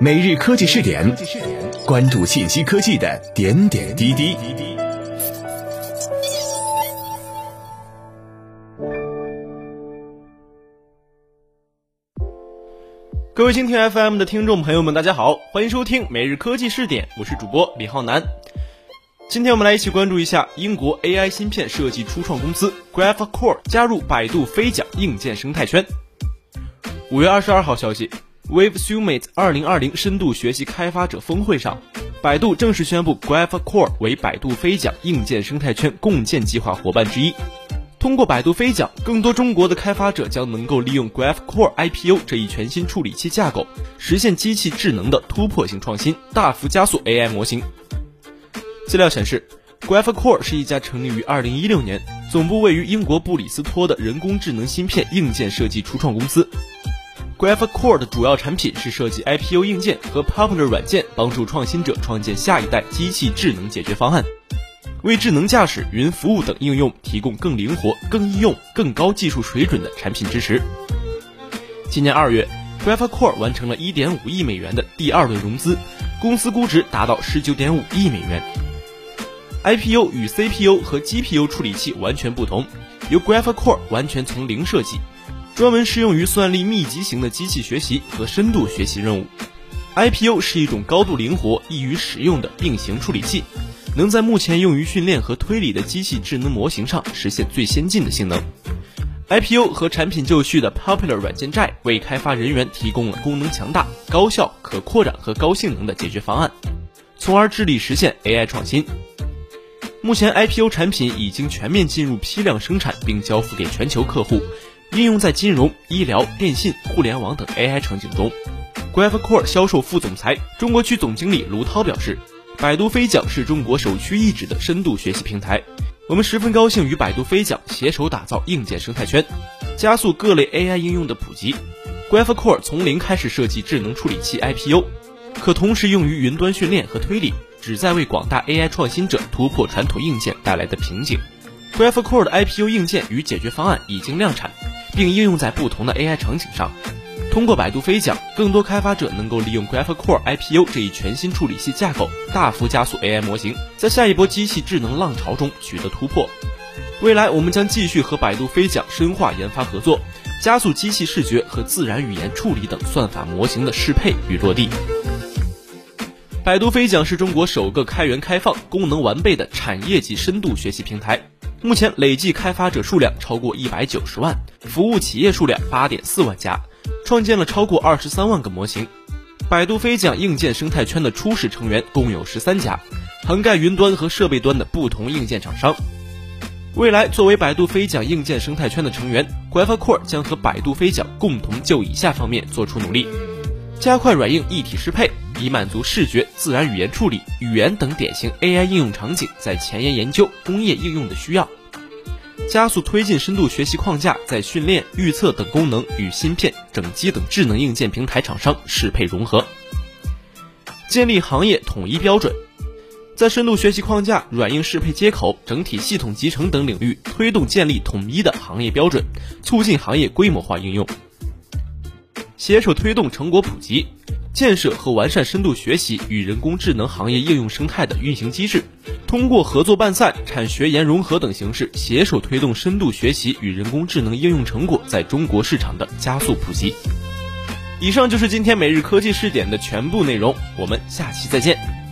每日科技视点，关注信息科技的点点滴滴。各位蜻蜓 FM 的听众朋友们，大家好，欢迎收听每日科技视点，我是主播李浩南。今天我们来一起关注一下英国 AI 芯片设计初创公司 Graphcore 加入百度飞桨硬件生态圈。5月22号消息，WaveSummit 2020深度学习开发者峰会上，百度正式宣布 Graphcore 为百度飞桨硬件生态圈共建计划伙伴之一。通过百度飞桨，更多中国的开发者将能够利用 Graphcore IPU 这一全新处理器架构，实现机器智能的突破性创新，大幅加速 AI 模型。资料显示 ，Graphcore 是一家成立于2016年、总部位于英国布里斯托的人工智能芯片硬件设计初创公司。Graphcore 的主要产品是设计 IPU 硬件和 Popular 软件，帮助创新者创建下一代机器智能解决方案，为智能驾驶、云服务等应用提供更灵活、更易用、更高技术水准的产品支持。今年2月 ，Graphcore 完成了 1.5 亿美元的第二轮融资，公司估值达到 19.5 亿美元。IPU 与 CPU 和 GPU 处理器完全不同，由 Graphcore 完全从零设计，专门适用于算力密集型的机器学习和深度学习任务。IPU 是一种高度灵活、易于使用的并行处理器，能在目前用于训练和推理的机器智能模型上实现最先进的性能。IPU 和产品就绪的 Popular 软件寨为开发人员提供了功能强大、高效、可扩展和高性能的解决方案，从而致力实现 AI 创新。目前 IPU 产品已经全面进入批量生产并交付给全球客户，应用在金融、医疗、电信、互联网等 AI 场景中。Graphcore 销售副总裁、中国区总经理卢涛表示，百度飞桨是中国首屈一指的深度学习平台，我们十分高兴与百度飞桨携手打造硬件生态圈，加速各类 AI 应用的普及。Graphcore 从零开始设计智能处理器 IPU， 可同时用于云端训练和推理，旨在为广大 AI 创新者突破传统硬件带来的瓶颈。Graphcore 的 IPU 硬件与解决方案已经量产，并应用在不同的 AI 场景上。通过百度飞桨，更多开发者能够利用 Graphcore IPU 这一全新处理器架构，大幅加速 AI 模型，在下一波机器智能浪潮中取得突破。未来我们将继续和百度飞桨深化研发合作，加速机器视觉和自然语言处理等算法模型的适配与落地。百度飞桨是中国首个开源开放、功能完备的产业级深度学习平台，目前累计开发者数量超过190万，服务企业数量 8.4 万家，创建了超过23万个模型。百度飞桨硬件生态圈的初始成员共有13家，涵盖云端和设备端的不同硬件厂商。未来作为百度飞桨硬件生态圈的成员， Graphcore 将和百度飞桨共同就以下方面做出努力：加快软硬一体适配，以满足视觉、自然语言处理、语言等典型 AI 应用场景在前沿研究、工业应用的需要；加速推进深度学习框架在训练、预测等功能与芯片、整机等智能硬件平台厂商适配融合；建立行业统一标准，在深度学习框架、软硬适配接口、整体系统集成等领域推动建立统一的行业标准，促进行业规模化应用；携手推动成果普及，建设和完善深度学习与人工智能行业应用生态的运行机制，通过合作办赛、产学研融合等形式，携手推动深度学习与人工智能应用成果在中国市场的加速普及。以上就是今天每日科技视点的全部内容，我们下期再见。